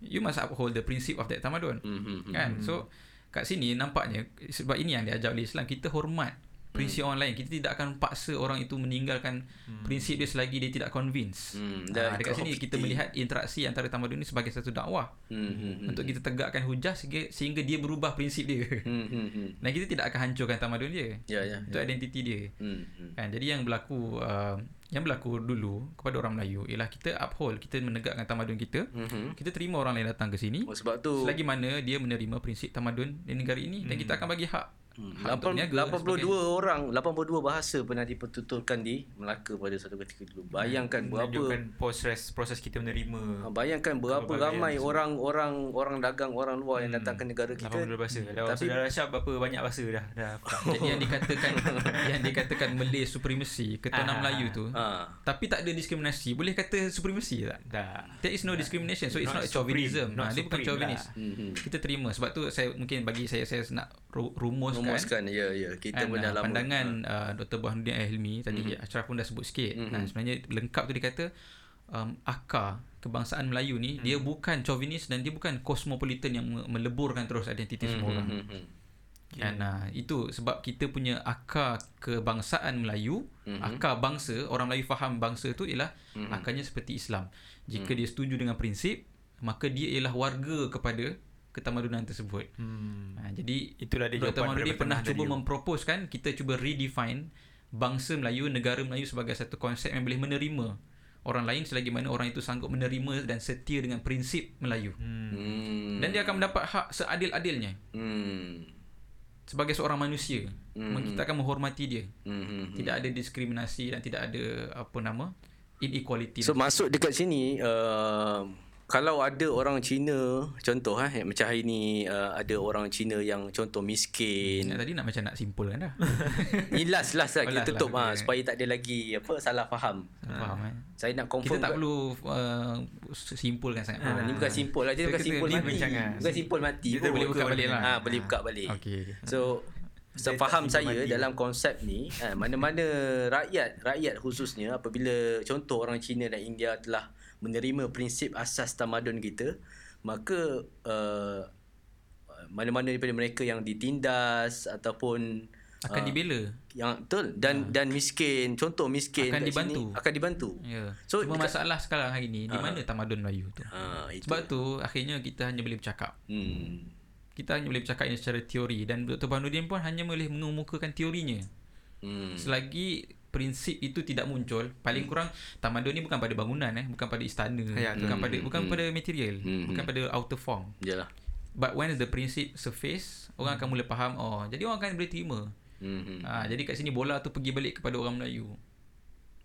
tu, you must uphold the principle of that tamadun. Mm-hmm. Kan? Mm-hmm. So kat sini nampaknya, sebab ini yang diajar oleh Islam, kita hormat prinsip mm. orang lain. Kita tidak akan paksa orang itu meninggalkan mm. prinsip dia selagi dia tidak convinced. Mm. Ha, dekat sini kita melihat interaksi antara tamadun ini sebagai satu dakwah. Mm-hmm. Untuk kita tegakkan hujah sehingga, sehingga dia berubah prinsip dia. Mm-hmm. Dan kita tidak akan hancurkan tamadun dia. Yeah, yeah, untuk yeah. identiti dia. Mm-hmm. Kan? Jadi yang berlaku uh, yang berlaku dulu kepada orang Melayu ialah kita uphold, kita menegakkan tamadun kita, mm-hmm. kita terima orang lain datang ke sini. Oh, sebab tu selagi mana dia menerima prinsip tamadun di negara ini, mm. dan kita akan bagi hak. lapan puluh dua orang, lapan puluh dua bahasa pernah dipertuturkan di Melaka pada satu ketika dulu. Bayangkan hmm, berapa proses proses kita menerima. Bayangkan berapa ramai orang-orang orang dagang orang luar hmm, yang datang ke negara kita. Bahasa. Tapi dah rasa berapa banyak bahasa dah. dah Jadi yang dikatakan yang dikatakan Malay supremacy, Ketuanan Melayu tu. Ha. Tapi tak ada diskriminasi. Boleh kata supremacy tak? Dah. There is no discrimination. So it's not, not chauvinism. Nah, dia bukan chauvinis. Lah. Mm-hmm. Kita terima. Sebab tu saya mungkin bagi saya saya nak rumuskan Rumuskan, ya, ya. Kita pun dah lama. Pandangan uh, Doktor Burhanuddin Al-Helmy tadi, mm-hmm, Asyraf pun dah sebut sikit. Mm-hmm. Nah, sebenarnya lengkap tu dia kata um, akar kebangsaan Melayu ni, mm-hmm, dia bukan chauvinis dan dia bukan kosmopolitan yang meleburkan terus identiti mm-hmm semua orang. Mm-hmm. Dan yeah, uh, itu sebab kita punya akar kebangsaan Melayu, mm-hmm, akar bangsa, orang Melayu faham bangsa tu ialah mm-hmm akarnya seperti Islam. Jika mm-hmm dia setuju dengan prinsip, maka dia ialah warga kepada ketamadunan tersebut. Hmm. Ha, jadi itulah dia Doktor Burhanuddin pernah cuba memproposkan kita cuba redefine bangsa Melayu, negara Melayu sebagai satu konsep yang boleh menerima orang lain selagi mana orang itu sanggup menerima dan setia dengan prinsip Melayu. Hmm. Dan dia akan mendapat hak seadil-adilnya. Hmm. Sebagai seorang manusia, mm-hmm, kita akan menghormati dia. Mm-hmm. Tidak ada diskriminasi dan tidak ada apa nama inequality. So masuk dekat sini uh, kalau ada orang Cina contoh ah eh, macam hari ni uh, ada orang Cina yang contoh miskin. Tadi nak macam nak simpulkan dah. Ni last last lah kita tutup lah, ha, okay, supaya tak ada lagi apa salah faham. Salah faham ha. eh. Saya nak confirm. Kita tak perlu uh, simpulkan sangat. Ha. Ha. Ni bukan simpul lah, dia so, bukan simpul mati. Bukan simpul mati. Kita boleh buka balik lah. Ha, boleh buka balik. Okay. So so, faham saya dalam konsep ni, eh, mana-mana rakyat, rakyat khususnya apabila contoh orang Cina dan India telah menerima prinsip asas tamadun kita, maka uh, mana-mana daripada mereka yang ditindas ataupun akan uh, dibela. Yang betul dan ha. dan miskin, contoh miskin akan dibantu. Sini, akan dibantu. Ya. So cuma dekat, masalah sekarang hari ni di mana ha. tamadun Melayu tu? Ha, sebab tu akhirnya kita hanya boleh bercakap. Hmm. Kita hanya boleh bercakap ini secara teori dan Doktor Burhanuddin pun hanya boleh mengemukakan teorinya. Hmm. Selagi prinsip itu tidak muncul, paling hmm. kurang tamadun ni bukan pada bangunan eh, bukan pada istana, Hayat, bukan hmm. pada bukan hmm. pada material, hmm. bukan pada outer form. Yalah. But when the prinsip surface, orang akan mula faham, oh, jadi orang akan boleh terima. Hmm. Ha, jadi kat sini bola tu pergi balik kepada orang Melayu.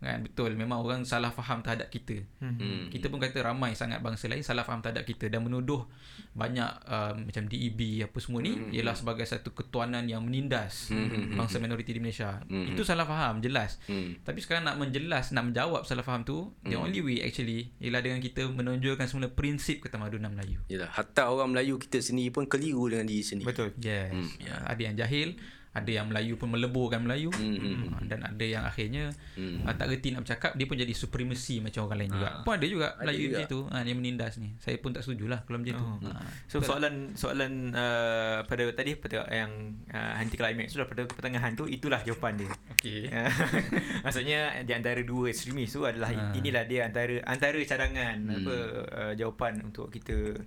Kan, betul, memang orang salah faham terhadap kita. Hmm. Kita pun kata ramai sangat bangsa lain salah faham terhadap kita dan menuduh banyak uh, macam D E B apa semua ni hmm. ialah sebagai satu ketuanan yang menindas hmm. bangsa minoriti di Malaysia. Hmm. Itu salah faham jelas. Hmm. Tapi sekarang nak menjelas, nak menjawab salah faham tu, hmm. the only way actually ialah dengan kita menonjolkan semula prinsip ketamadunan Melayu. Yalah, hatta orang Melayu kita sendiri pun keliru dengan diri sendiri. Betul. Yes. Hmm. Ya, ada yang jahil, ada yang Melayu pun meleburkan Melayu, mm-hmm, dan ada yang akhirnya mm-hmm uh, tak reti nak bercakap, dia pun jadi supremasi macam orang lain ha. juga. Pun ada juga ada Melayu macam tu, ha, yang menindas ni. Saya pun tak setujulah kalau macam oh. tu. Ha. So betul soalan tak? soalan uh, pada tadi pada yang uh, anti climax tu pada pertengahan tu, itulah jawapan dia. Okey. Maksudnya di antara dua ekstremis tu adalah ha. inilah dia antara antara cadangan hmm. apa uh, jawapan untuk kita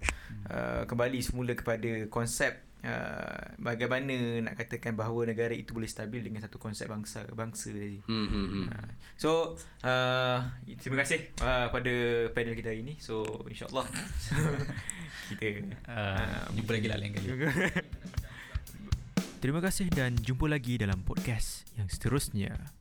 uh, kembali semula kepada konsep Uh, bagaimana nak katakan bahawa negara itu boleh stabil dengan satu konsep bangsa bangsa tadi. Hmm, hmm, hmm. Uh, so uh, terima kasih uh, pada panel kita hari ini. So insyaAllah kita uh, jumpa lagi lah lain kali. Terima kasih dan jumpa lagi dalam podcast yang seterusnya.